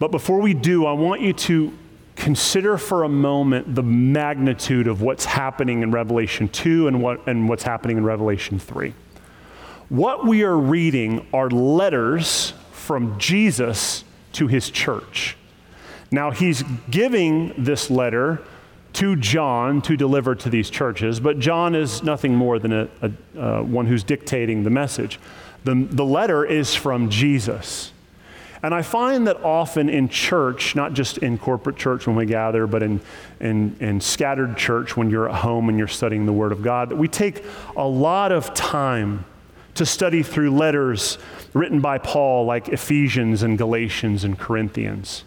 But before we do, I want you to consider for a moment the magnitude of what's happening in Revelation 2 and what's happening in Revelation 3. What we are reading are letters from Jesus to his church. Now, he's giving this letter to John to deliver to these churches, but John is nothing more than one who's dictating the message. The letter is from Jesus. And I find that often in church, not just in corporate church when we gather, but in scattered church when you're at home and you're studying the Word of God, that we take a lot of time to study through letters written by Paul, like Ephesians and Galatians and Corinthians.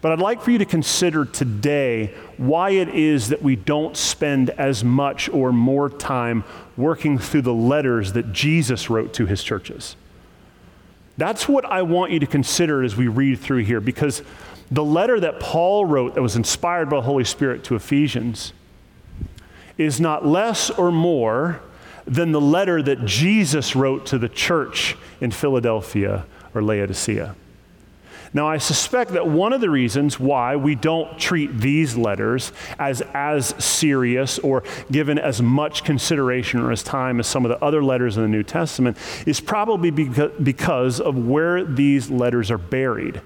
But I'd like for you to consider today why it is that we don't spend as much or more time working through the letters that Jesus wrote to his churches. That's what I want you to consider as we read through here, because the letter that Paul wrote that was inspired by the Holy Spirit to Ephesians is not less or more than the letter that Jesus wrote to the church in Philadelphia or Laodicea. Now, I suspect that one of the reasons why we don't treat these letters as serious or given as much consideration or as time as some of the other letters in the New Testament is probably because of where these letters are buried.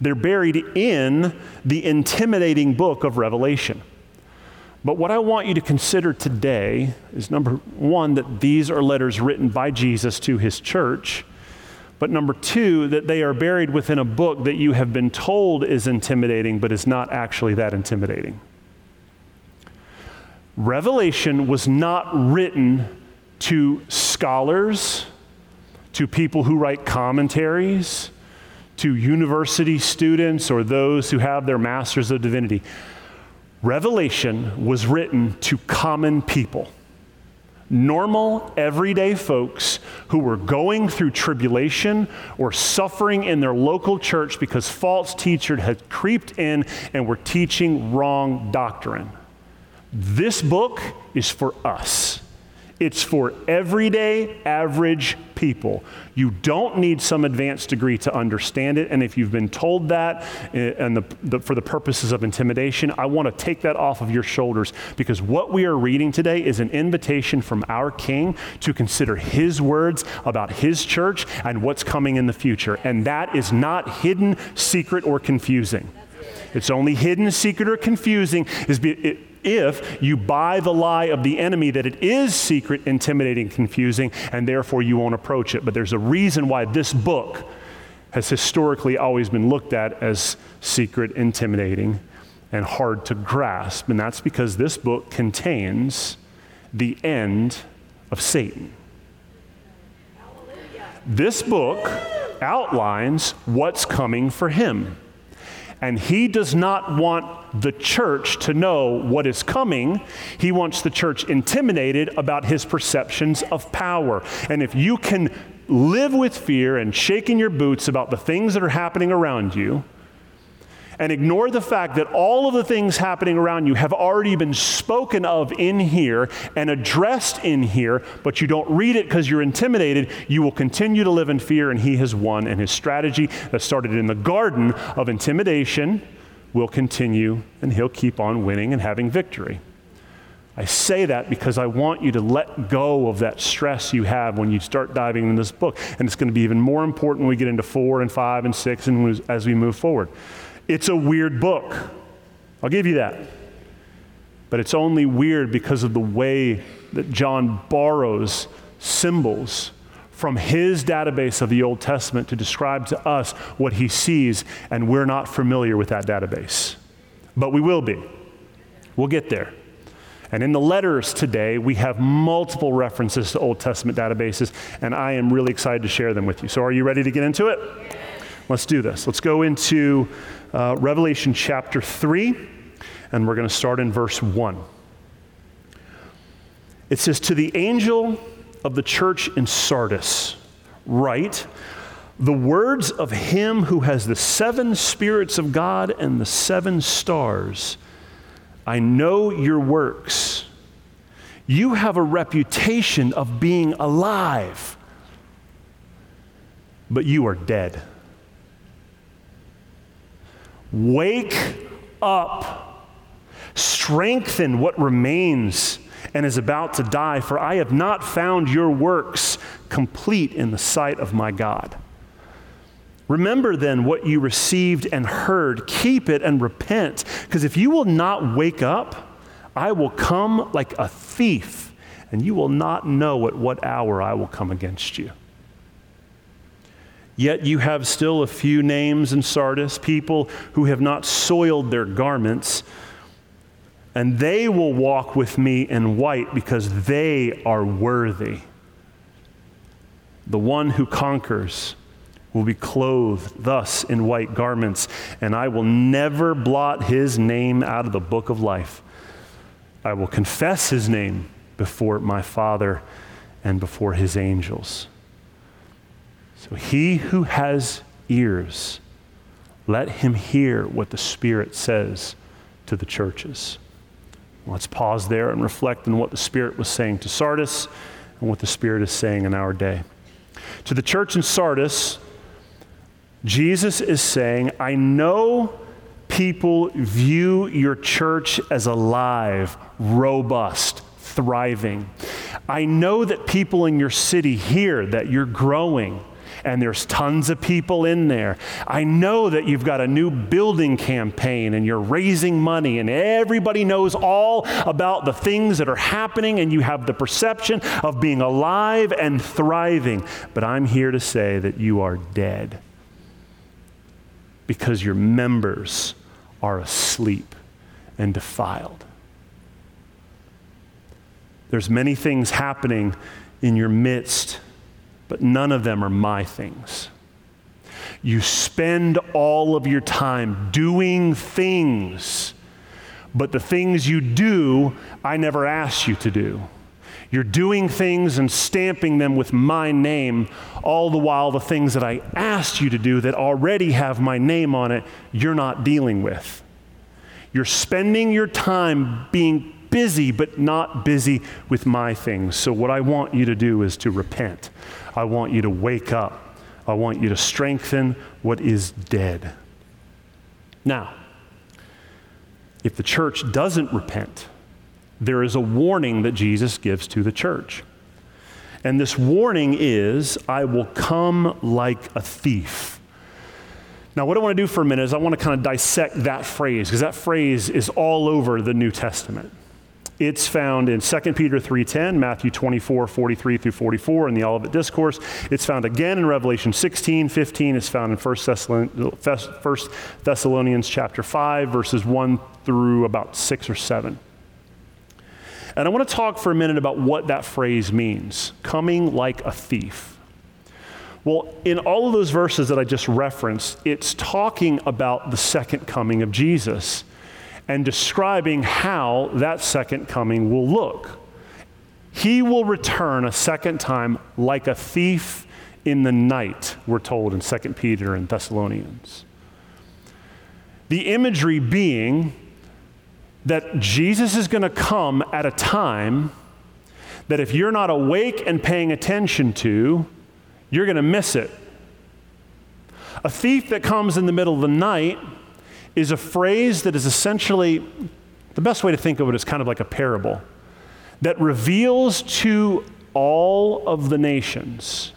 They're buried in the intimidating book of Revelation. But what I want you to consider today is, number one, that these are letters written by Jesus to his church. But number two, that they are buried within a book that you have been told is intimidating, but is not actually that intimidating. Revelation was not written to scholars, to people who write commentaries, to university students, or those who have their masters of divinity. Revelation was written to common people. Normal, everyday folks who were going through tribulation or suffering in their local church because false teachers had crept in and were teaching wrong doctrine. This book is for us. It's for everyday, average people. You don't need some advanced degree to understand it, and if you've been told that and for the purposes of intimidation, I want to take that off of your shoulders, because what we are reading today is an invitation from our King to consider his words about his church and what's coming in the future, and that is not hidden, secret, or confusing. It's only hidden, secret, or confusing if you buy the lie of the enemy that it is secret, intimidating, confusing, and therefore you won't approach it. But there's a reason why this book has historically always been looked at as secret, intimidating, and hard to grasp. And that's because this book contains the end of Satan. This book outlines what's coming for him. And he does not want the church to know what is coming. He wants the church intimidated about his perceptions of power. And if you can live with fear and shake in your boots about the things that are happening around you, and ignore the fact that all of the things happening around you have already been spoken of in here and addressed in here, but you don't read it because you're intimidated, you will continue to live in fear, and he has won, and his strategy that started in the garden of intimidation will continue, and he'll keep on winning and having victory. I say that because I want you to let go of that stress you have when you start diving in this book, and it's going to be even more important when we get into 4 and 5 and 6 and as we move forward. It's a weird book. I'll give you that. But it's only weird because of the way that John borrows symbols from his database of the Old Testament to describe to us what he sees, and we're not familiar with that database. But we will be. We'll get there. And in the letters today, we have multiple references to Old Testament databases, and I am really excited to share them with you. So are you ready to get into it? Let's do this. Let's go into Revelation chapter 3, and we're going to start in verse 1. It says, "To the angel of the church in Sardis, write, the words of him who has the seven spirits of God and the seven stars. I know your works. You have a reputation of being alive, but you are dead. Wake up, strengthen what remains and is about to die, for I have not found your works complete in the sight of my God. Remember then what you received and heard, keep it and repent, because if you will not wake up, I will come like a thief, and you will not know at what hour I will come against you. Yet you have still a few names in Sardis, people who have not soiled their garments, and they will walk with me in white because they are worthy. The one who conquers will be clothed thus in white garments, and I will never blot his name out of the book of life. I will confess his name before my Father and before his angels. So he who has ears, let him hear what the Spirit says to the churches." Let's pause there and reflect on what the Spirit was saying to Sardis and what the Spirit is saying in our day. To the church in Sardis, Jesus is saying, I know people view your church as alive, robust, thriving. I know that people in your city hear that you're growing and there's tons of people in there. I know that you've got a new building campaign and you're raising money and everybody knows all about the things that are happening and you have the perception of being alive and thriving. But I'm here to say that you are dead, because your members are asleep and defiled. There's many things happening in your midst, but none of them are my things. You spend all of your time doing things, but the things you do, I never asked you to do. You're doing things and stamping them with my name, all the while the things that I asked you to do that already have my name on it, you're not dealing with. You're spending your time being busy, but not busy with my things. So what I want you to do is to repent. I want you to wake up. I want you to strengthen what is dead. Now, if the church doesn't repent, there is a warning that Jesus gives to the church. And this warning is, I will come like a thief. Now, what I want to do for a minute is I want to kind of dissect that phrase, because that phrase is all over the New Testament. It's found in 2 Peter 3:10, Matthew 24:43 through 44 in the Olivet Discourse. It's found again in Revelation 16:15. It's found in 1 Thessalonians chapter 5, verses 1 through about 6 or 7. And I want to talk for a minute about what that phrase means, coming like a thief. Well, in all of those verses that I just referenced, it's talking about the second coming of Jesus and describing how that second coming will look. He will return a second time like a thief in the night, we're told in 2 Peter and Thessalonians. The imagery being that Jesus is going to come at a time that if you're not awake and paying attention to, you're going to miss it. A thief that comes in the middle of the night is a phrase that is essentially, the best way to think of it is kind of like a parable that reveals to all of the nations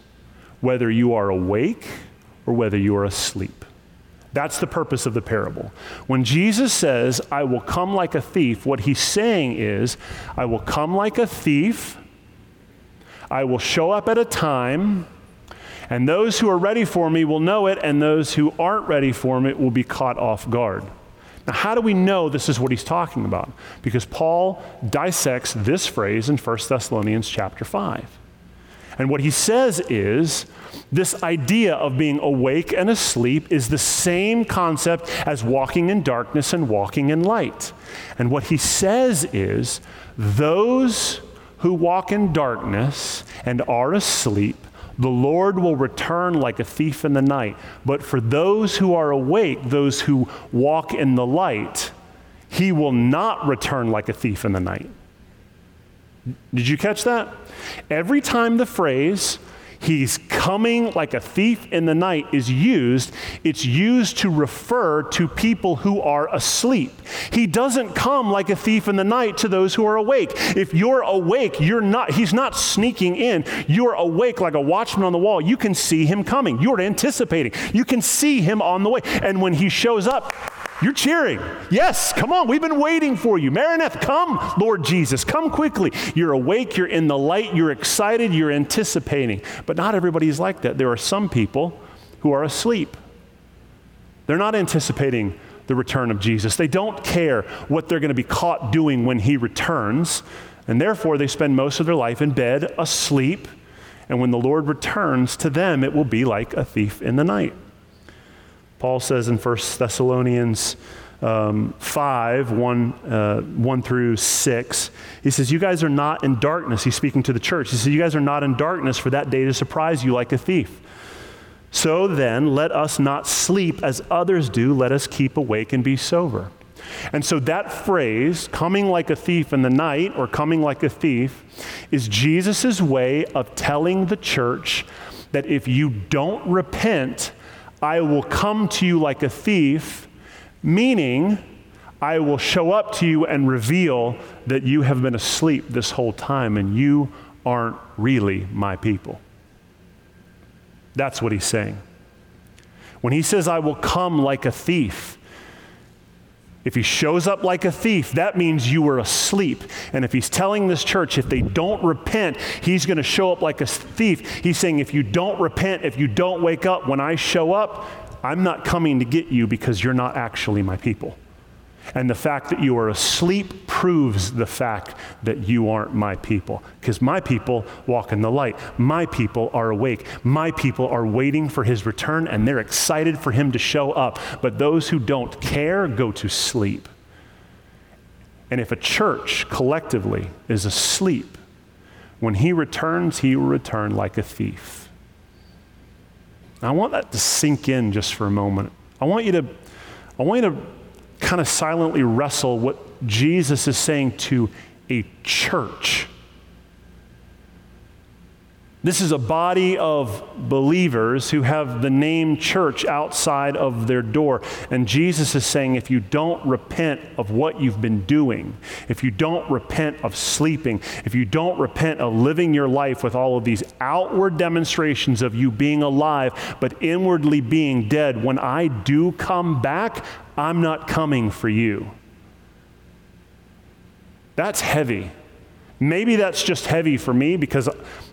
whether you are awake or whether you are asleep. That's the purpose of the parable. When Jesus says, I will come like a thief, what he's saying is, I will come like a thief, I will show up at a time, and those who are ready for me will know it, and those who aren't ready for me will be caught off guard. Now, how do we know this is what he's talking about? Because Paul dissects this phrase in 1 Thessalonians chapter 5. And what he says is, this idea of being awake and asleep is the same concept as walking in darkness and walking in light. And what he says is, those who walk in darkness and are asleep, the Lord will return like a thief in the night. But for those who are awake, those who walk in the light, he will not return like a thief in the night. Did you catch that? Every time the phrase, he's coming like a thief in the night, is used, it's used to refer to people who are asleep. He doesn't come like a thief in the night to those who are awake. If you're awake, he's not sneaking in. You're awake like a watchman on the wall. You can see him coming. You're anticipating. You can see him on the way. And when he shows up, you're cheering. Yes, come on, we've been waiting for you. Maranatha, come, Lord Jesus, come quickly. You're awake, you're in the light, you're excited, you're anticipating. But not everybody's like that. There are some people who are asleep. They're not anticipating the return of Jesus. They don't care what they're going to be caught doing when he returns, and therefore they spend most of their life in bed, asleep, and when the Lord returns to them, it will be like a thief in the night. Paul says in 1 Thessalonians 5:1-6, he says, you guys are not in darkness. He's speaking to the church. He says, you guys are not in darkness for that day to surprise you like a thief. So then, let us not sleep as others do. Let us keep awake and be sober. And so that phrase, coming like a thief in the night or coming like a thief, is Jesus's way of telling the church that if you don't repent, I will come to you like a thief, meaning I will show up to you and reveal that you have been asleep this whole time and you aren't really my people. That's what he's saying. When he says, I will come like a thief, if he shows up like a thief, that means you were asleep. And if he's telling this church, if they don't repent, he's going to show up like a thief. He's saying, if you don't repent, if you don't wake up, when I show up, I'm not coming to get you because you're not actually my people. And the fact that you are asleep proves the fact that you aren't my people, because my people walk in the light. My people are awake. My people are waiting for his return, and they're excited for him to show up. But those who don't care go to sleep. And if a church collectively is asleep, when he returns, he will return like a thief. Now, I want that to sink in just for a moment. I want you to kind of silently wrestle what Jesus is saying to a church. This is a body of believers who have the name church outside of their door. And Jesus is saying, if you don't repent of what you've been doing, if you don't repent of sleeping, if you don't repent of living your life with all of these outward demonstrations of you being alive, but inwardly being dead, when I do come back, I'm not coming for you. That's heavy. Maybe that's just heavy for me because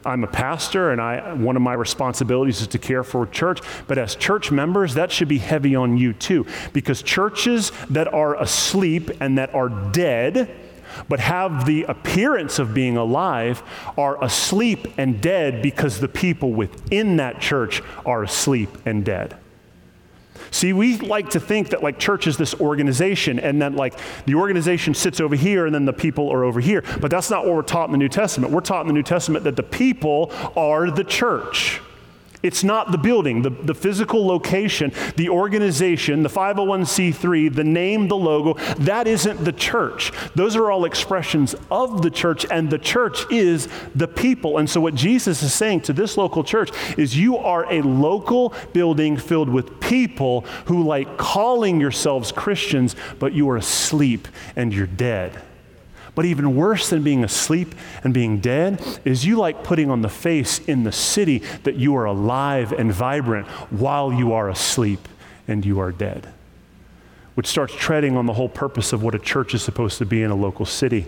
I'm a pastor and one of my responsibilities is to care for a church, but as church members, that should be heavy on you too, because churches that are asleep and that are dead but have the appearance of being alive are asleep and dead because the people within that church are asleep and dead. See, we like to think that like church is this organization and that like the organization sits over here and then the people are over here. But that's not what we're taught in the New Testament. We're taught in the New Testament that the people are the church. It's not the building, the physical location, the organization, the 501c3, the name, the logo. That isn't the church. Those are all expressions of the church, and the church is the people. And so what Jesus is saying to this local church is you are a local building filled with people who like calling yourselves Christians, but you are asleep and you're dead. But even worse than being asleep and being dead is you like putting on the face in the city that you are alive and vibrant while you are asleep and you are dead, which starts treading on the whole purpose of what a church is supposed to be in a local city,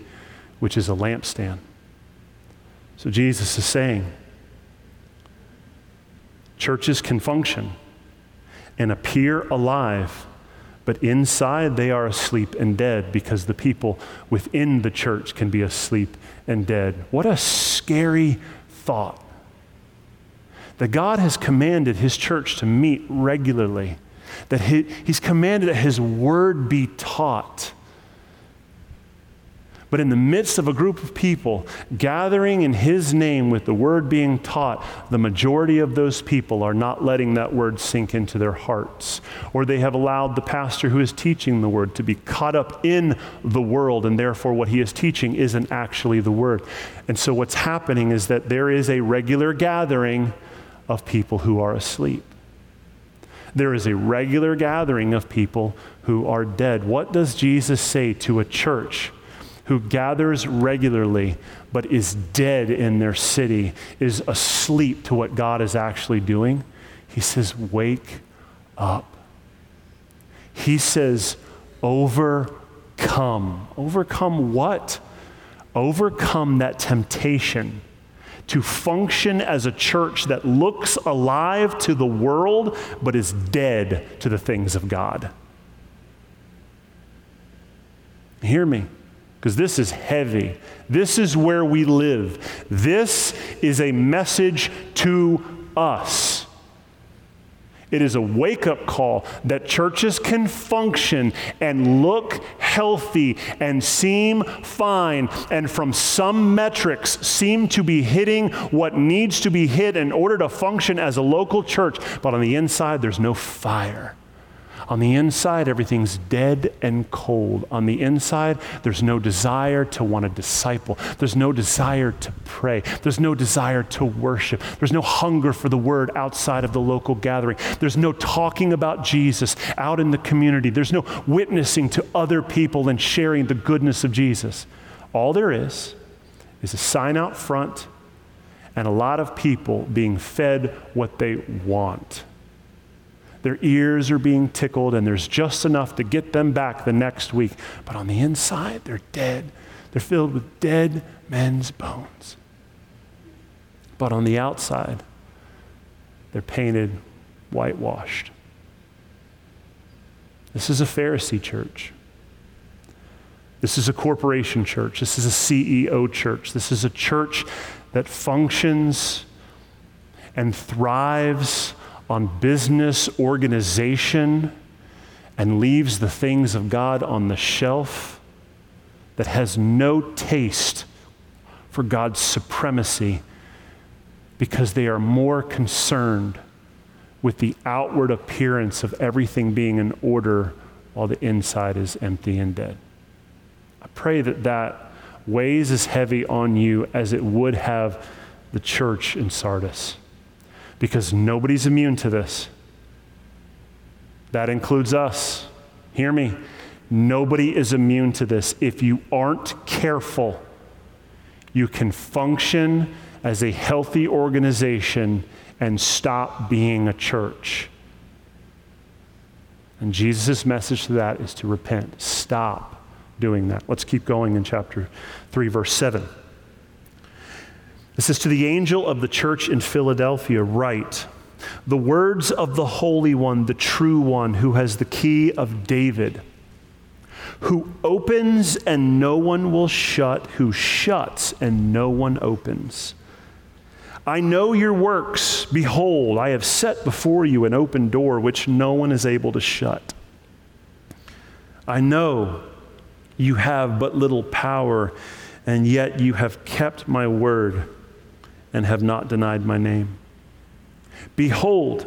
which is a lampstand. So Jesus is saying, churches can function and appear alive, but inside they are asleep and dead because the people within the church can be asleep and dead. What a scary thought. that God has commanded his church to meet regularly, that he's commanded that his word be taught. But in the midst of a group of people gathering in his name with the word being taught, the majority of those people are not letting that word sink into their hearts, or they have allowed the pastor who is teaching the word to be caught up in the world, and therefore what he is teaching isn't actually the word. And so what's happening is that there is a regular gathering of people who are asleep. There is a regular gathering of people who are dead. What does Jesus say to a church who gathers regularly but is dead in their city, is asleep to what God is actually doing? He says, wake up. He says, overcome. Overcome what? Overcome that temptation to function as a church that looks alive to the world but is dead to the things of God. Hear me, because this is heavy. This is where we live. This is a message to us. It is a wake-up call that churches can function and look healthy and seem fine, and from some metrics seem to be hitting what needs to be hit in order to function as a local church, but on the inside there's no fire. On the inside, everything's dead and cold. On the inside, there's no desire to want to disciple. There's no desire to pray. There's no desire to worship. There's no hunger for the word outside of the local gathering. There's no talking about Jesus out in the community. There's no witnessing to other people and sharing the goodness of Jesus. All there is a sign out front and a lot of people being fed what they want. Their ears are being tickled, and there's just enough to get them back the next week. But on the inside, they're dead. They're filled with dead men's bones. But on the outside, they're painted, whitewashed. This is a Pharisee church. This is a corporation church. This is a CEO church. This is a church that functions and thrives on business organization and leaves the things of God on the shelf, that has no taste for God's supremacy because they are more concerned with the outward appearance of everything being in order while the inside is empty and dead. I pray that that weighs as heavy on you as it would have the church in Sardis, because nobody's immune to this. That includes us. Hear me. Nobody is immune to this. If you aren't careful, you can function as a healthy organization and stop being a church. And Jesus' message to that is to repent. Stop doing that. Let's keep going in chapter 3, verse 7. It says, to the angel of the church in Philadelphia, write, the words of the Holy One, the true One, who has the key of David, who opens and no one will shut, who shuts and no one opens. I know your works. Behold, I have set before you an open door which no one is able to shut. I know you have but little power, and yet you have kept my word and have not denied my name. Behold,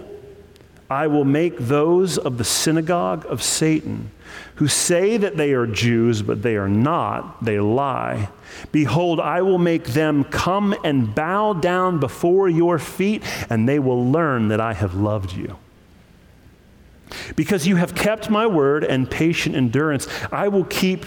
I will make those of the synagogue of Satan who say that they are Jews, but they are not, they lie. Behold, I will make them come and bow down before your feet, and they will learn that I have loved you. Because you have kept my word and patient endurance, I will keep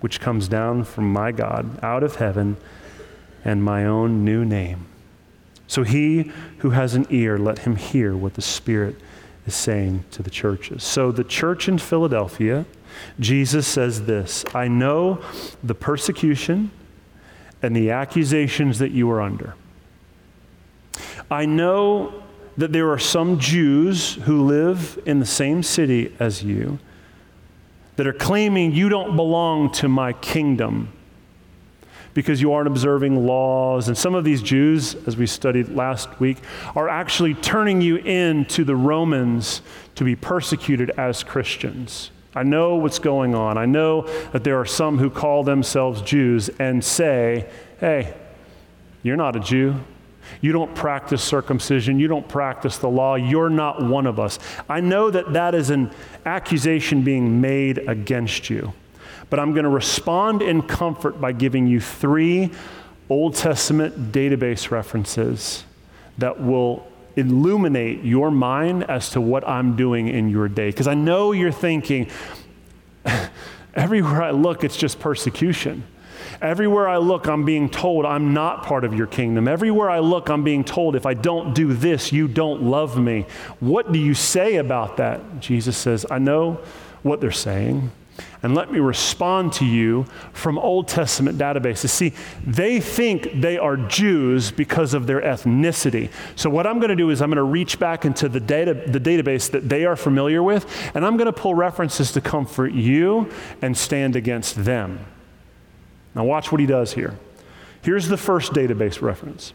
which comes down from my God out of heaven, and my own new name. So he who has an ear, let him hear what the Spirit is saying to the churches. So the church in Philadelphia, Jesus says this, I know the persecution and the accusations that you are under. I know that there are some Jews who live in the same city as you that are claiming you don't belong to my kingdom because you aren't observing laws. And some of these Jews, as we studied last week, are actually turning you in to the Romans to be persecuted as Christians. I know what's going on. I know that there are some who call themselves Jews and say, hey, you're not a Jew. You don't practice circumcision. You don't practice the law. You're not one of us. I know that that is an accusation being made against you, but I'm going to respond in comfort by giving you three Old Testament database references that will illuminate your mind as to what I'm doing in your day. Because I know you're thinking, everywhere I look, it's just persecution. Everywhere I look, I'm being told I'm not part of your kingdom. Everywhere I look, I'm being told if I don't do this, you don't love me. What do you say about that? Jesus says, I know what they're saying, and let me respond to you from Old Testament databases. See, they think they are Jews because of their ethnicity. So what I'm going to do is I'm going to reach back into the database that they are familiar with, and I'm going to pull references to comfort you and stand against them. Now watch what he does here. Here's the first database reference.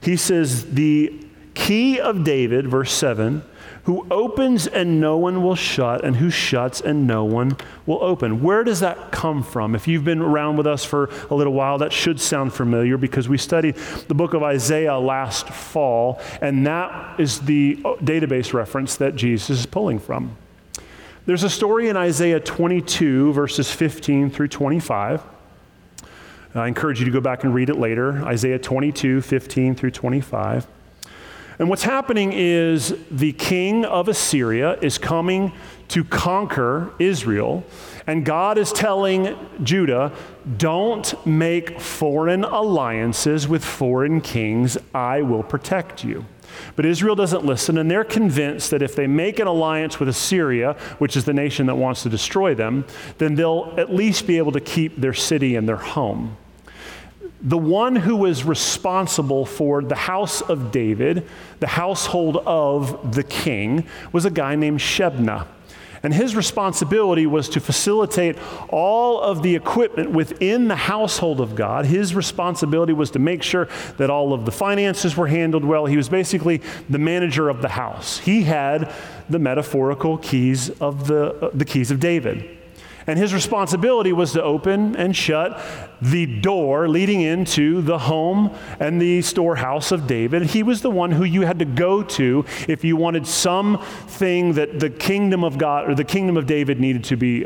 He says, the key of David, verse 7, who opens and no one will shut, and who shuts and no one will open. Where does that come from? If you've been around with us for a little while, that should sound familiar because we studied the book of Isaiah last fall, and that is the database reference that Jesus is pulling from. There's a story in Isaiah 22, verses 15 through 25. I encourage you to go back and read it later. Isaiah 22, 15 through 25. And what's happening is the king of Assyria is coming to conquer Israel, and God is telling Judah, don't make foreign alliances with foreign kings. I will protect you. But Israel doesn't listen, and they're convinced that if they make an alliance with Assyria, which is the nation that wants to destroy them, then they'll at least be able to keep their city and their home. The one who was responsible for the house of David, the household of the king, was a guy named Shebna. And his responsibility was to facilitate all of the equipment within the household of God. His responsibility was to make sure that all of the finances were handled well. He was basically the manager of the house. He had the metaphorical keys of the keys of David. And his responsibility was to open and shut the door leading into the home and the storehouse of David. He was the one who you had to go to if you wanted something that the kingdom of God or the kingdom of David needed to be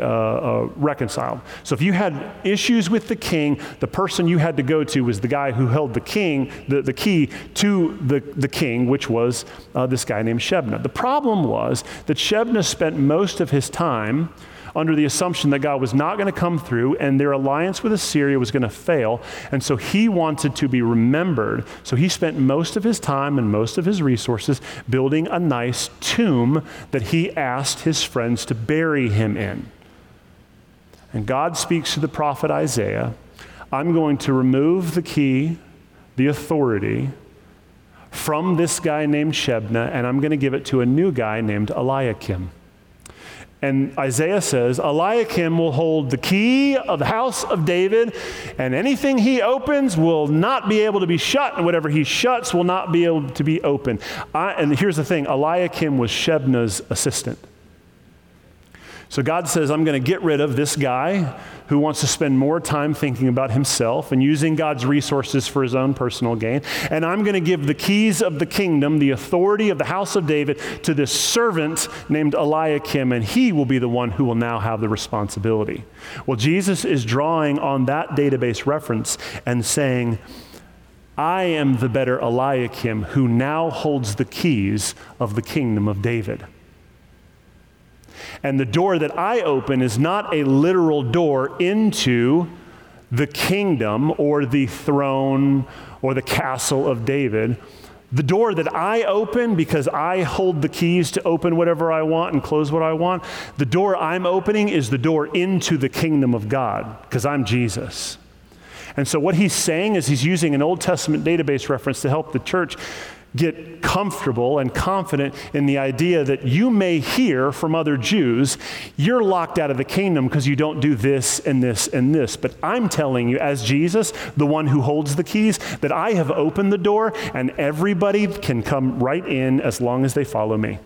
reconciled. So if you had issues with the king, the person you had to go to was the guy who held the king, the key to the king, which was this guy named Shebna. The problem was that Shebna spent most of his time under the assumption that God was not going to come through and their alliance with Assyria was going to fail. And so he wanted to be remembered. So he spent most of his time and most of his resources building a nice tomb that he asked his friends to bury him in. And God speaks to the prophet Isaiah, I'm going to remove the key, the authority, from this guy named Shebna, and I'm going to give it to a new guy named Eliakim. And Isaiah says, Eliakim will hold the key of the house of David, and anything he opens will not be able to be shut, and whatever he shuts will not be able to be open. And here's the thing, Eliakim was Shebna's assistant. So God says, I'm going to get rid of this guy who wants to spend more time thinking about himself and using God's resources for his own personal gain. And I'm going to give the keys of the kingdom, the authority of the house of David, to this servant named Eliakim, and he will be the one who will now have the responsibility. Well, Jesus is drawing on that database reference and saying, I am the better Eliakim who now holds the keys of the kingdom of David. And the door that I open is not a literal door into the kingdom or the throne or the castle of David. The door that I open, because I hold the keys to open whatever I want and close what I want, the door I'm opening is the door into the kingdom of God, because I'm Jesus. And so what he's saying is he's using an Old Testament database reference to help the church get comfortable and confident in the idea that you may hear from other Jews, you're locked out of the kingdom because you don't do this and this and this. But I'm telling you, as Jesus, the one who holds the keys, that I have opened the door and everybody can come right in as long as they follow me.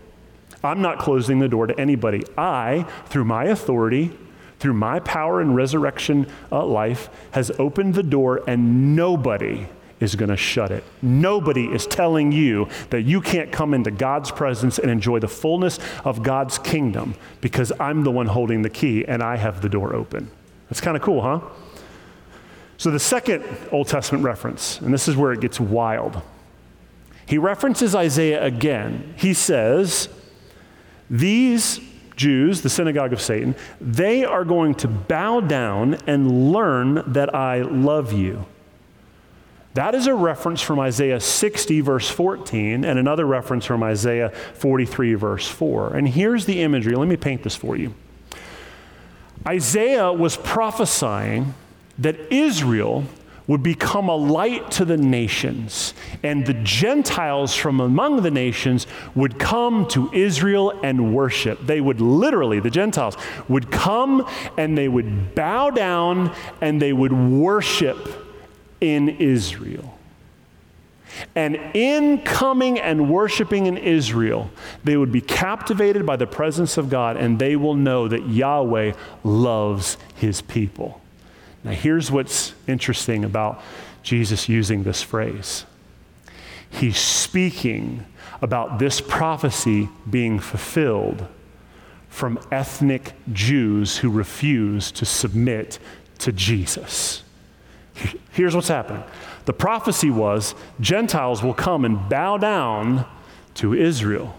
I'm not closing the door to anybody. I, through my authority, through my power and resurrection life, has opened the door, and nobody is going to shut it. Nobody is telling you that you can't come into God's presence and enjoy the fullness of God's kingdom, because I'm the one holding the key and I have the door open. That's kind of cool, huh? So the second Old Testament reference, and this is where it gets wild. He references Isaiah again. He says, these Jews, the synagogue of Satan, they are going to bow down and learn that I love you. That is a reference from Isaiah 60, verse 14, and another reference from Isaiah 43, verse 4. And here's the imagery. Let me paint this for you. Isaiah was prophesying that Israel would become a light to the nations, and the Gentiles from among the nations would come to Israel and worship. They would literally, the Gentiles, would come and they would bow down and they would worship in Israel. And in coming and worshiping in Israel, they would be captivated by the presence of God, and they will know that Yahweh loves his people. Now, here's what's interesting about Jesus using this phrase. He's speaking about this prophecy being fulfilled from ethnic Jews who refuse to submit to Jesus. Here's what's happening. The prophecy was Gentiles will come and bow down to Israel.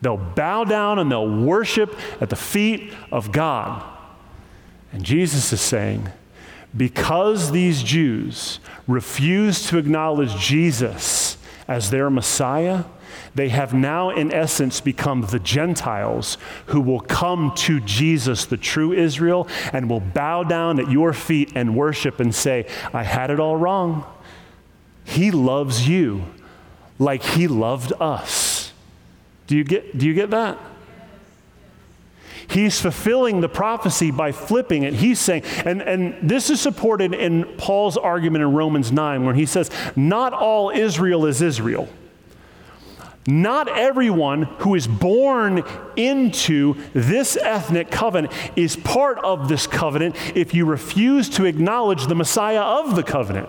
They'll bow down and they'll worship at the feet of God. And Jesus is saying, because these Jews refuse to acknowledge Jesus as their Messiah, they have now, in essence, become the Gentiles who will come to Jesus, the true Israel, and will bow down at your feet and worship and say, I had it all wrong. He loves you like he loved us. Do you get that? He's fulfilling the prophecy by flipping it. He's saying, and this is supported in Paul's argument in Romans 9, where he says, not all Israel is Israel. Not everyone who is born into this ethnic covenant is part of this covenant if you refuse to acknowledge the Messiah of the covenant.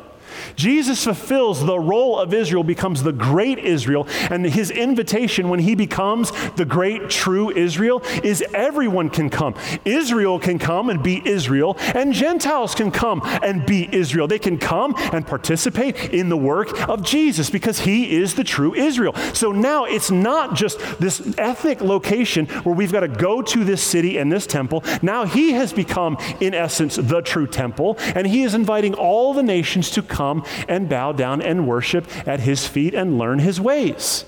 Jesus fulfills the role of Israel, becomes the great Israel, and his invitation when he becomes the great true Israel is everyone can come. Israel can come and be Israel, and Gentiles can come and be Israel. They can come and participate in the work of Jesus because he is the true Israel. So now it's not just this ethnic location where we've got to go to this city and this temple. Now he has become, in essence, the true temple, and he is inviting all the nations to come and bow down and worship at his feet and learn his ways.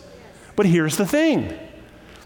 But here's the thing.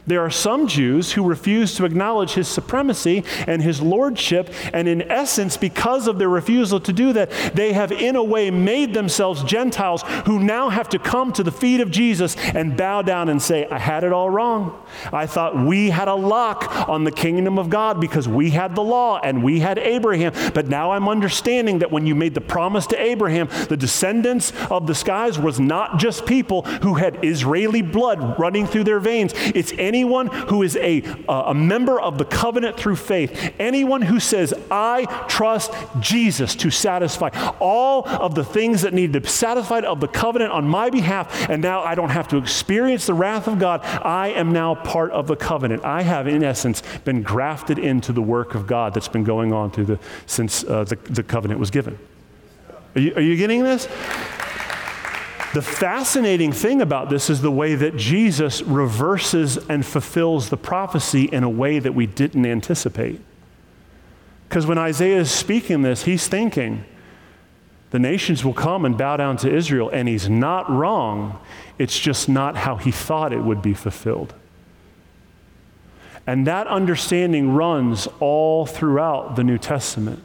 There are some Jews who refuse to acknowledge his supremacy and his lordship, and in essence, because of their refusal to do that, they have in a way made themselves Gentiles who now have to come to the feet of Jesus and bow down and say, I had it all wrong. I thought we had a lock on the kingdom of God because we had the law and we had Abraham, but now I'm understanding that when you made the promise to Abraham, the descendants of the skies was not just people who had Israeli blood running through their veins. It's anyone who is a member of the covenant through faith, anyone who says, I trust Jesus to satisfy all of the things that need to be satisfied of the covenant on my behalf, and now I don't have to experience the wrath of God. I am now part of the covenant. I have, in essence, been grafted into the work of God that's been going on through since the covenant was given. Are you getting this? The fascinating thing about this is the way that Jesus reverses and fulfills the prophecy in a way that we didn't anticipate. Because when Isaiah is speaking this, he's thinking, the nations will come and bow down to Israel, and he's not wrong. It's just not how he thought it would be fulfilled. And that understanding runs all throughout the New Testament.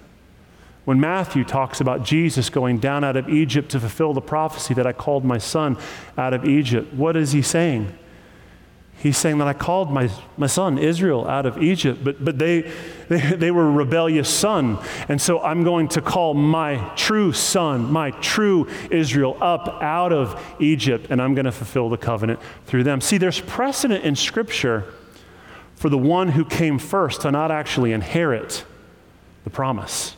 When Matthew talks about Jesus going down out of Egypt to fulfill the prophecy that I called my son out of Egypt, what is he saying? He's saying that I called my son Israel out of Egypt, but they were a rebellious son. And so I'm going to call my true son, my true Israel up out of Egypt, and I'm going to fulfill the covenant through them. See, there's precedent in Scripture for the one who came first to not actually inherit the promise.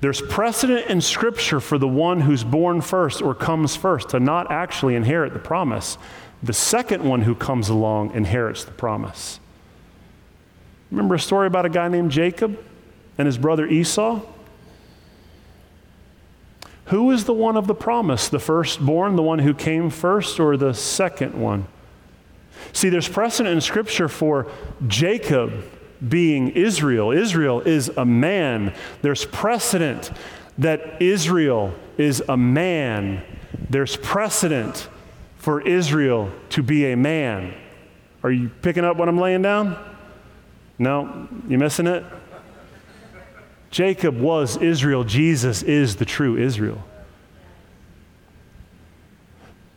There's precedent in Scripture for the one who's born first or comes first to not actually inherit the promise. The second one who comes along inherits the promise. Remember a story about a guy named Jacob and his brother Esau? Who is the one of the promise? The firstborn, the one who came first, or the second one? See, there's precedent in Scripture for Jacob being Israel. Israel is a man. There's precedent that Israel is a man. There's precedent for Israel to be a man. Are you picking up what I'm laying down? No? You missing it? Jacob was Israel. Jesus is the true Israel.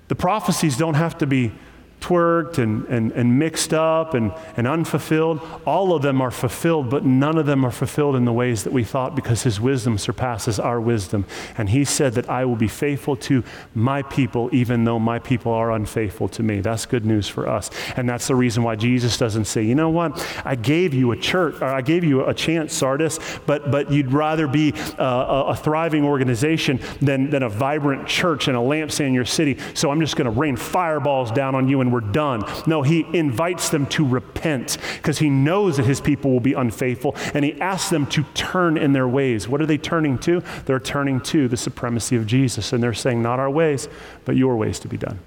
The prophecies don't have to be twerked and mixed up and unfulfilled. All of them are fulfilled, but none of them are fulfilled in the ways that we thought, because his wisdom surpasses our wisdom. And he said that I will be faithful to my people, even though my people are unfaithful to me. That's good news for us. And that's the reason why Jesus doesn't say, you know what, I gave you a church, or I gave you a chance, Sardis, but you'd rather be a thriving organization than a vibrant church and a lampstand in your city. So I'm just going to rain fireballs down on you and we're done. No, he invites them to repent because he knows that his people will be unfaithful, and he asks them to turn in their ways. What are they turning to? They're turning to the supremacy of Jesus, and they're saying, not our ways, but your ways to be done.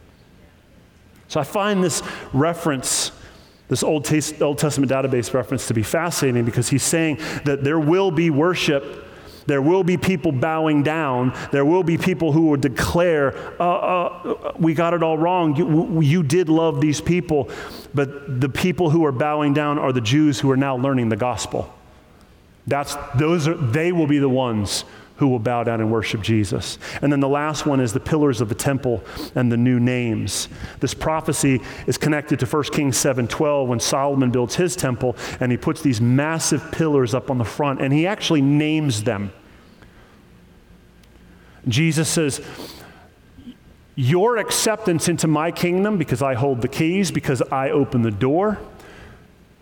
So I find this reference, this Old Testament database reference, to be fascinating, because he's saying that there will be worship. There will be people bowing down. There will be people who will declare, we got it all wrong. You did love these people, but the people who are bowing down are the Jews who are now learning the gospel. They will be the ones who will bow down and worship Jesus. And then the last one is the pillars of the temple and the new names. This prophecy is connected to 1 Kings 7:12, when Solomon builds his temple and he puts these massive pillars up on the front, and he actually names them. Jesus says, your acceptance into my kingdom, because I hold the keys, because I open the door,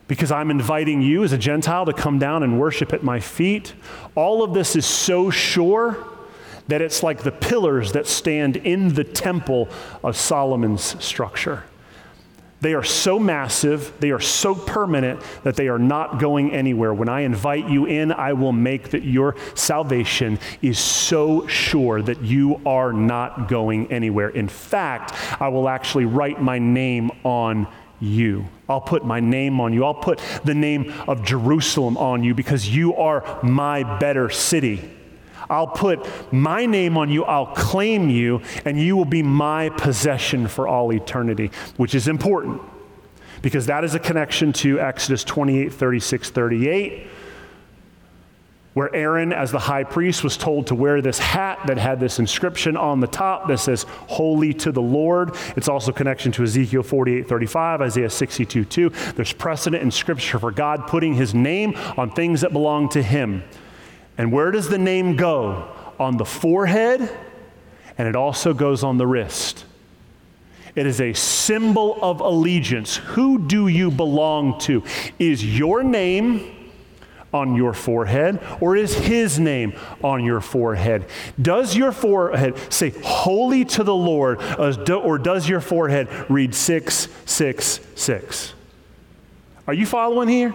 because I'm inviting you as a Gentile to come down and worship at my feet. All of this is so sure that it's like the pillars that stand in the temple of Solomon's structure. They are so massive, they are so permanent, that they are not going anywhere. When I invite you in, I will make that your salvation is so sure that you are not going anywhere. In fact, I will actually write my name on you. I'll put my name on you. I'll put the name of Jerusalem on you, because you are my better city. I'll put my name on you. I'll claim you, and you will be my possession for all eternity, which is important, because that is a connection to Exodus 28:36-38, where Aaron, as the high priest, was told to wear this hat that had this inscription on the top that says, holy to the Lord. It's also a connection to Ezekiel 48:35, Isaiah 62:2. There's precedent in Scripture for God putting his name on things that belong to him. And where does the name go? On the forehead, and it also goes on the wrist. It is a symbol of allegiance. Who do you belong to? Is your name on your forehead, or is his name on your forehead? Does your forehead say holy to the Lord, or does your forehead read 666? Are you following here?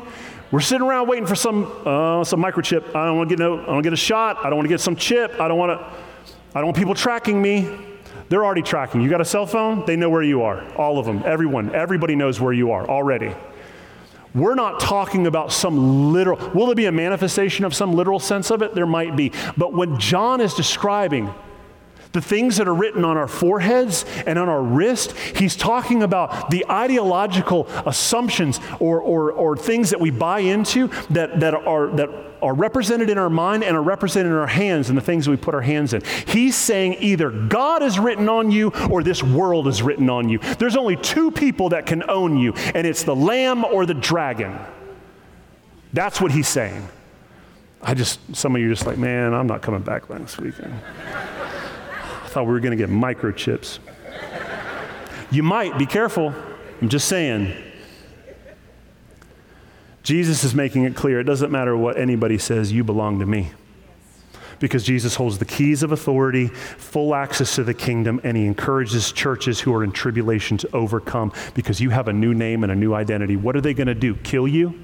We're sitting around waiting for some microchip. I don't want to get a shot. I don't want to get some chip. I don't want people tracking me. They're already tracking. You got a cell phone? They know where you are. All of them, everyone, everybody knows where you are already. We're not talking about some literal, will there be a manifestation of some literal sense of it? There might be. But when John is describing the things that are written on our foreheads and on our wrist, he's talking about the ideological assumptions or things that we buy into that are represented in our mind and are represented in our hands and the things that we put our hands in. He's saying either God is written on you or this world is written on you. There's only two people that can own you, and it's the lamb or the dragon. That's what he's saying. Some of you are just like, man, I'm not coming back next weekend. I thought we were going to get microchips. You might, be careful. I'm just saying. Jesus is making it clear, it doesn't matter what anybody says, you belong to me. Because Jesus holds the keys of authority, full access to the kingdom, and he encourages churches who are in tribulation to overcome, because you have a new name and a new identity. What are they going to do? Kill you?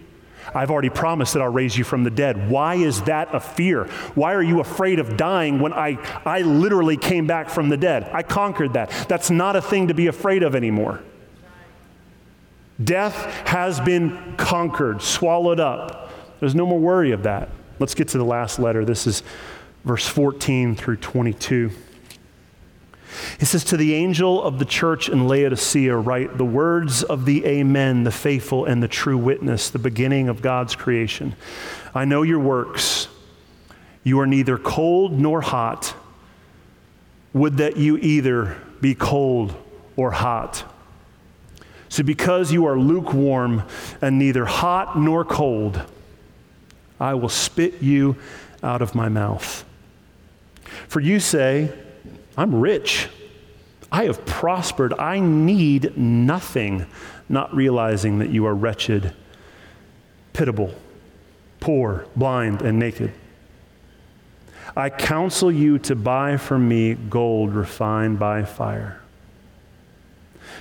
I've already promised that I'll raise you from the dead. Why is that a fear? Why are you afraid of dying when I literally came back from the dead? I conquered that. That's not a thing to be afraid of anymore. Death has been conquered, swallowed up. There's no more worry of that. Let's get to the last letter. This is verse 14 through 22. It says, to the angel of the church in Laodicea write, the words of the Amen, the faithful and the true witness, the beginning of God's creation. I know your works. You are neither cold nor hot. Would that you either be cold or hot. So because you are lukewarm and neither hot nor cold, I will spit you out of my mouth. For you say, I'm rich, I have prospered, I need nothing, not realizing that you are wretched, pitiable, poor, blind, and naked. I counsel you to buy from me gold refined by fire,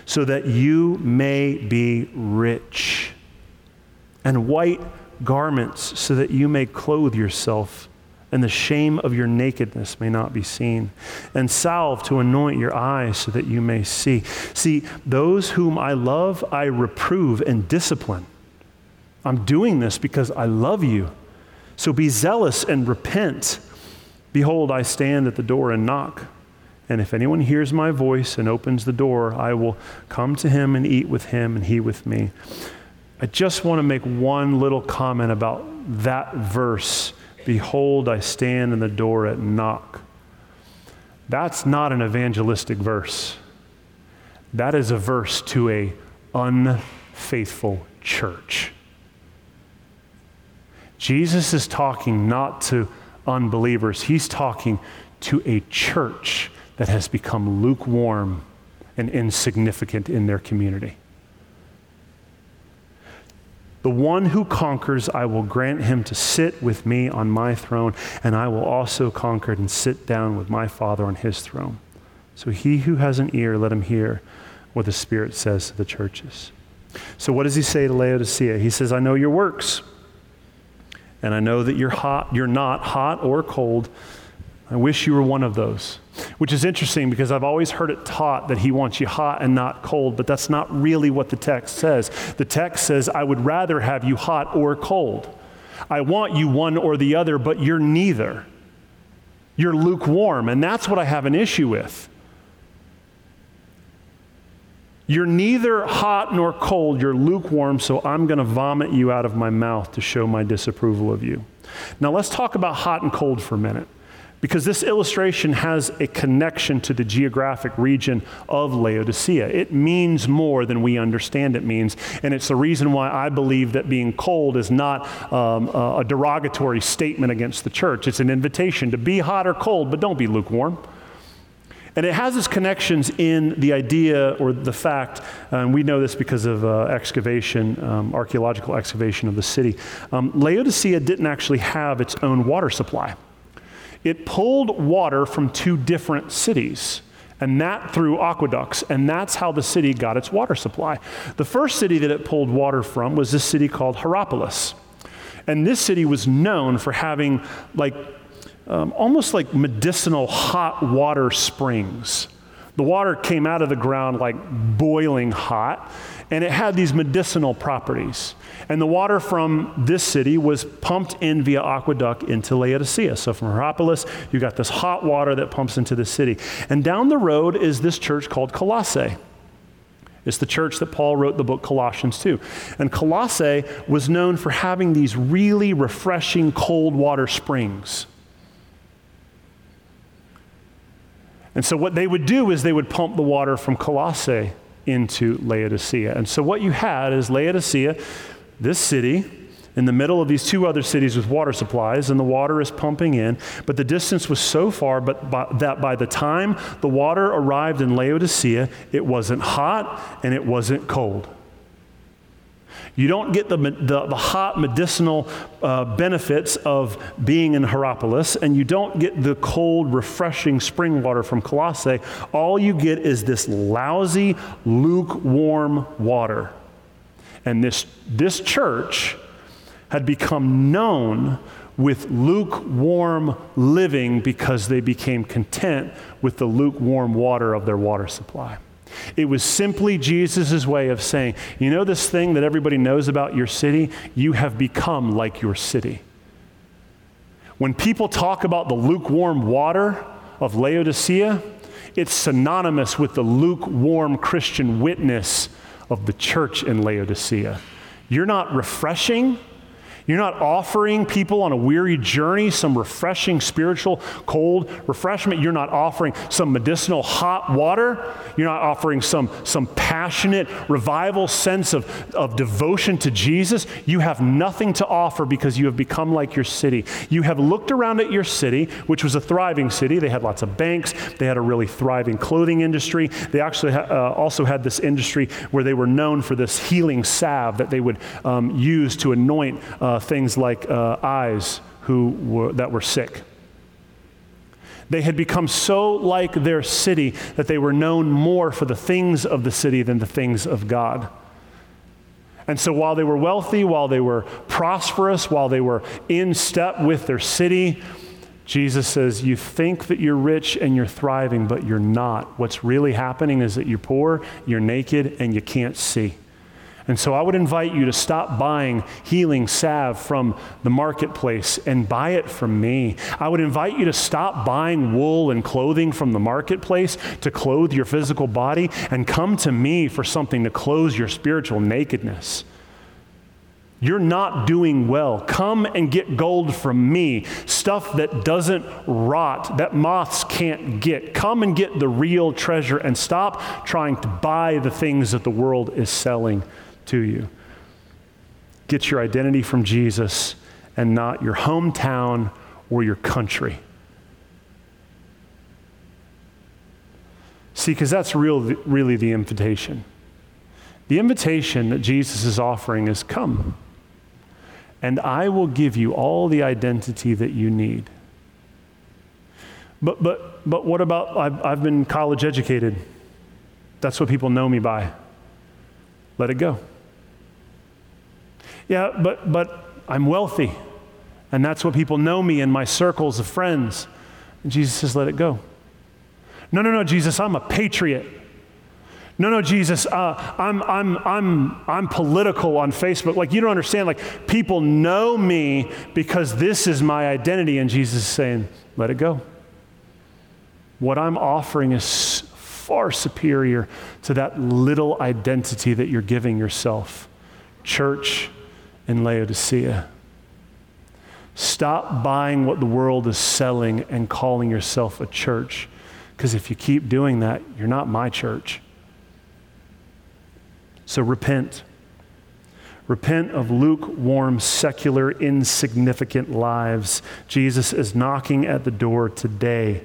so that you may be rich, and white garments, so that you may clothe yourself, and the shame of your nakedness may not be seen, and salve to anoint your eyes so that you may see. See, those whom I love, I reprove and discipline. I'm doing this because I love you. So be zealous and repent. Behold, I stand at the door and knock. And if anyone hears my voice and opens the door, I will come to him and eat with him and he with me. I just want to make one little comment about that verse. Behold, I stand in the door and knock. That's not an evangelistic verse. That is a verse to an unfaithful church. Jesus is talking not to unbelievers. He's talking to a church that has become lukewarm and insignificant in their community. The one who conquers, I will grant him to sit with me on my throne, and I will also conquer and sit down with my Father on his throne. So he who has an ear, let him hear what the Spirit says to the churches. So what does he say to Laodicea? He says, I know your works, and I know that you're not hot or cold. I wish you were one of those. Which is interesting, because I've always heard it taught that he wants you hot and not cold, but that's not really what the text says. The text says, I would rather have you hot or cold. I want you one or the other, but you're neither. You're lukewarm, and that's what I have an issue with. You're neither hot nor cold, you're lukewarm, so I'm going to vomit you out of my mouth to show my disapproval of you. Now let's talk about hot and cold for a minute, because this illustration has a connection to the geographic region of Laodicea. It means more than we understand it means, and it's the reason why I believe that being cold is not a derogatory statement against the church. It's an invitation to be hot or cold, but don't be lukewarm. And it has its connections in the idea or the fact, and we know this because of archaeological excavation of the city. Laodicea didn't actually have its own water supply. It pulled water from two different cities, and that through aqueducts, and that's how the city got its water supply. The first city that it pulled water from was this city called Hierapolis. And this city was known for having almost like medicinal hot water springs. The water came out of the ground like boiling hot, and it had these medicinal properties. And the water from this city was pumped in via aqueduct into Laodicea. So from Hierapolis, you got this hot water that pumps into the city. And down the road is this church called Colossae. It's the church that Paul wrote the book Colossians to. And Colossae was known for having these really refreshing cold water springs. And so what they would do is they would pump the water from Colossae into Laodicea. And so what you had is Laodicea, this city, in the middle of these two other cities with water supplies, and the water is pumping in, but the distance was so far that by the time the water arrived in Laodicea, it wasn't hot and it wasn't cold. You don't get the hot medicinal benefits of being in Hierapolis, and you don't get the cold, refreshing spring water from Colossae. All you get is this lousy, lukewarm water. And this church had become known with lukewarm living because they became content with the lukewarm water of their water supply. It was simply Jesus' way of saying, you know this thing that everybody knows about your city? You have become like your city. When people talk about the lukewarm water of Laodicea, it's synonymous with the lukewarm Christian witness of the church in Laodicea. You're not refreshing. You're not offering people on a weary journey some refreshing spiritual cold refreshment. You're not offering some medicinal hot water. You're not offering some passionate revival sense of devotion to Jesus. You have nothing to offer because you have become like your city. You have looked around at your city, which was a thriving city. They had lots of banks. They had a really thriving clothing industry. They actually also had this industry where they were known for this healing salve that they would use to anoint things like eyes that were sick. They had become so like their city that they were known more for the things of the city than the things of God. And so while they were wealthy, while they were prosperous, while they were in step with their city, Jesus says, you think that you're rich and you're thriving, but you're not. What's really happening is that you're poor, you're naked, and you can't see. And so I would invite you to stop buying healing salve from the marketplace and buy it from me. I would invite you to stop buying wool and clothing from the marketplace to clothe your physical body and come to me for something to clothe your spiritual nakedness. You're not doing well. Come and get gold from me, stuff that doesn't rot, that moths can't get. Come and get the real treasure and stop trying to buy the things that the world is selling to you. Get your identity from Jesus and not your hometown or your country. See, because that's really the invitation. The invitation that Jesus is offering is, come, and I will give you all the identity that you need. But what about, I've been college educated. That's what people know me by. Let it go. Yeah, but I'm wealthy, and that's what people know me in my circles of friends. And Jesus says, let it go. No, Jesus, I'm a patriot. No, Jesus, I'm political on Facebook. Like, you don't understand, like, people know me because this is my identity. And Jesus is saying, let it go. What I'm offering is far superior to that little identity that you're giving yourself. Church in Laodicea. Stop buying what the world is selling and calling yourself a church, because if you keep doing that, you're not my church. So repent. Repent of lukewarm, secular, insignificant lives. Jesus is knocking at the door today,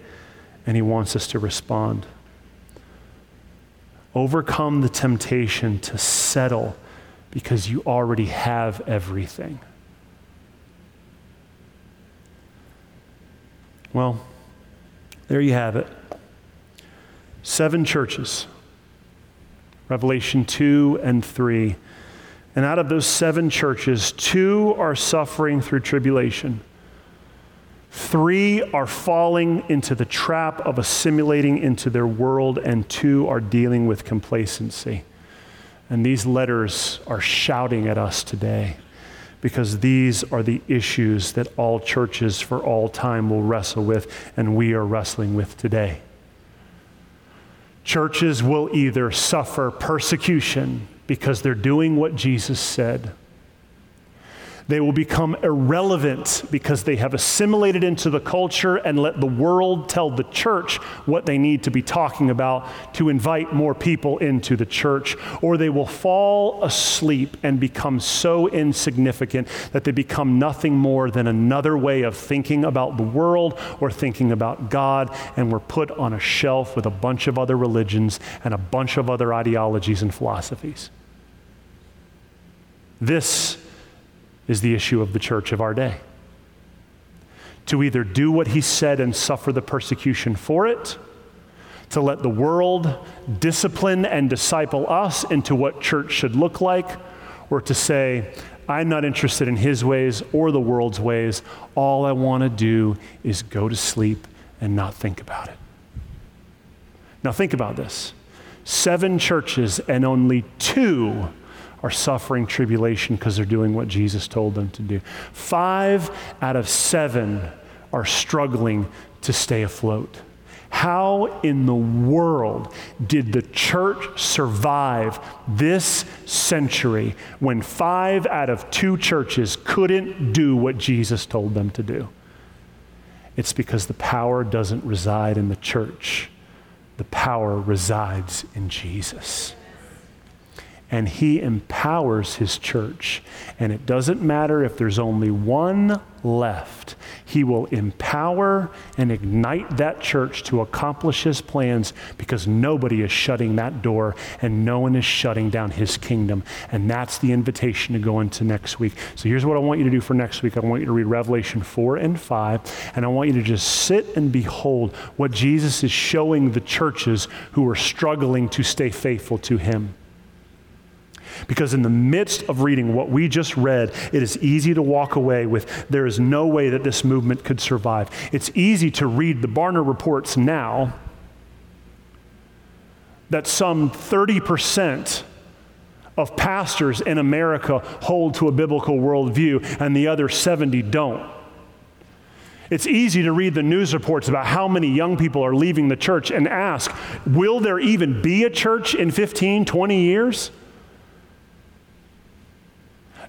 and he wants us to respond. Overcome the temptation to settle because you already have everything. Well, there you have it. 7 churches, Revelation 2 and 3. And out of those 7 churches, 2 are suffering through tribulation. 3 are falling into the trap of assimilating into their world, and 2 are dealing with complacency. And these letters are shouting at us today, because these are the issues that all churches for all time will wrestle with, and we are wrestling with today. Churches will either suffer persecution because they're doing what Jesus said. They will become irrelevant because they have assimilated into the culture and let the world tell the church what they need to be talking about to invite more people into the church. Or they will fall asleep and become so insignificant that they become nothing more than another way of thinking about the world or thinking about God, and we're put on a shelf with a bunch of other religions and a bunch of other ideologies and philosophies. This is the issue of the church of our day. To either do what he said and suffer the persecution for it, to let the world discipline and disciple us into what church should look like, or to say, I'm not interested in his ways or the world's ways. All I want to do is go to sleep and not think about it. Now think about this. 7 churches and only 2 are suffering tribulation because they're doing what Jesus told them to do. 5 out of 7 are struggling to stay afloat. How in the world did the church survive this century when 5 out of 2 churches couldn't do what Jesus told them to do? It's because the power doesn't reside in the church. The power resides in Jesus. And he empowers his church. And it doesn't matter if there's only 1 left. He will empower and ignite that church to accomplish his plans, because nobody is shutting that door and no one is shutting down his kingdom. And that's the invitation to go into next week. So here's what I want you to do for next week. I want you to read Revelation 4 and 5, and I want you to just sit and behold what Jesus is showing the churches who are struggling to stay faithful to him. Because in the midst of reading what we just read, it is easy to walk away with, there is no way that this movement could survive. It's easy to read the Barna reports now that some 30% of pastors in America hold to a biblical worldview and the other 70 don't. It's easy to read the news reports about how many young people are leaving the church and ask, will there even be a church in 15, 20 years?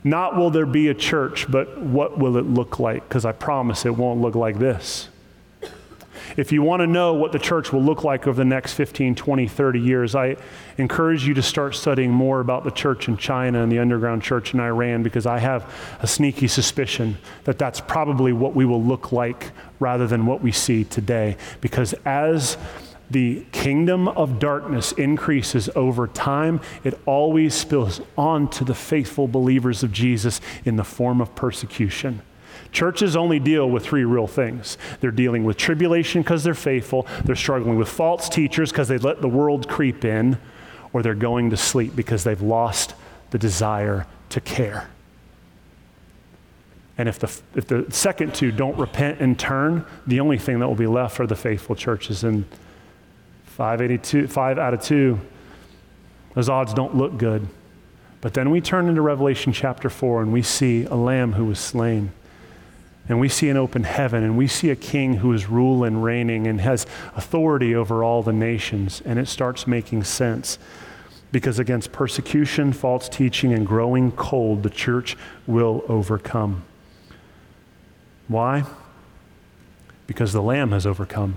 Not will there be a church, but what will it look like? Because I promise it won't look like this. If you want to know what the church will look like over the next 15, 20, 30 years, I encourage you to start studying more about the church in China and the underground church in Iran, because I have a sneaky suspicion that that's probably what we will look like rather than what we see today. Because as the kingdom of darkness increases over time, it always spills on to the faithful believers of Jesus in the form of persecution. Churches only deal with 3 real things. They're dealing with tribulation because they're faithful, they're struggling with false teachers because they let the world creep in, or they're going to sleep because they've lost the desire to care. And if the second 2 don't repent and turn, the only thing that will be left are the faithful churches. And 5 out of 2, those odds don't look good. But then we turn into Revelation chapter 4 and we see a lamb who was slain. And we see an open heaven, and we see a king who is ruling and reigning and has authority over all the nations. And it starts making sense, because against persecution, false teaching, and growing cold, the church will overcome. Why? Because the lamb has overcome.